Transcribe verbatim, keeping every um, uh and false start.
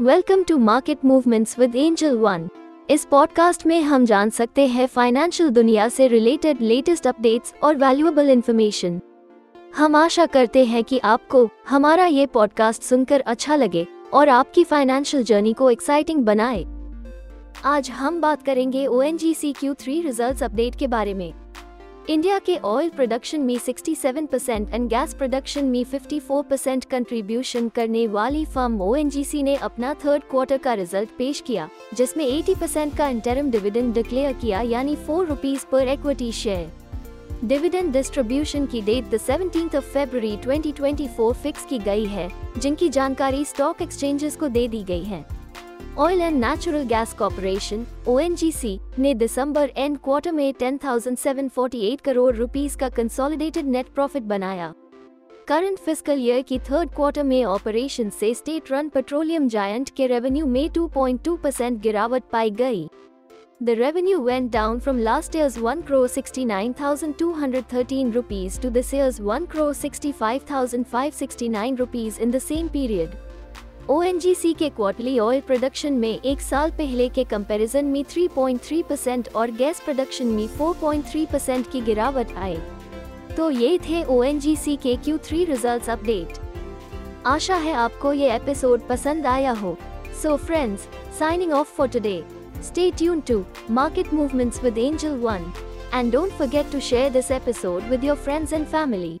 Welcome to market movements with Angel One. इस podcast में हम जान सकते हैं फाइनेंशियल दुनिया से रिलेटेड लेटेस्ट अपडेट्स और वैल्यूएबल इन्फॉर्मेशन। हम आशा करते हैं कि आपको हमारा ये पॉडकास्ट सुनकर अच्छा लगे और आपकी फाइनेंशियल जर्नी को एक्साइटिंग बनाए। आज हम बात करेंगे O N G C Q three results update के बारे में। इंडिया के ऑयल प्रोडक्शन में सड़सठ परसेंट एंड गैस प्रोडक्शन में चौवन परसेंट कंट्रीब्यूशन करने वाली फर्म ओ एन जी सी ने अपना थर्ड क्वार्टर का रिजल्ट पेश किया, जिसमें अस्सी परसेंट का इंटरिम डिविडेंड डिक्लेयर किया, यानी four rupees per equity share. Dividend distribution की डेट द सत्रह फरवरी दो हज़ार चौबीस फिक्स की गई है, जिनकी जानकारी स्टॉक एक्सचेंजेस को दे दी गई है। Oil and natural gas corporation O N G C ने दिसंबर एंड क्वार्टर में दस हज़ार सात सौ अड़तालीस करोड़ रुपीस का कंसोलिडेटेड नेट प्रॉफिट बनाया। करंट फिस्कल ईयर की थर्ड क्वार्टर में ऑपरेशन से स्टेट रन पेट्रोलियम जायंट के रेवेन्यू में दो पॉइंट दो परसेंट गिरावट पाई गई। The revenue went down from last years one crore sixty nine thousand two hundred thirteen rupees to this years one crore sixty five thousand five sixty nine rupees in the same period. O N G C के quarterly oil production में एक साल पहले के comparison में तीन point तीन percent और गैस प्रोडक्शन में चार पॉइंट तीन परसेंट की गिरावट आई। तो ये थे ओ एन जी सी के क्यू थ्री रिजल्ट्स अपडेट। आशा है आपको ये एपिसोड पसंद आया So friends, signing off for today. Stay tuned to Market Movements with Angel One. And don't forget to share this episode with your friends and family.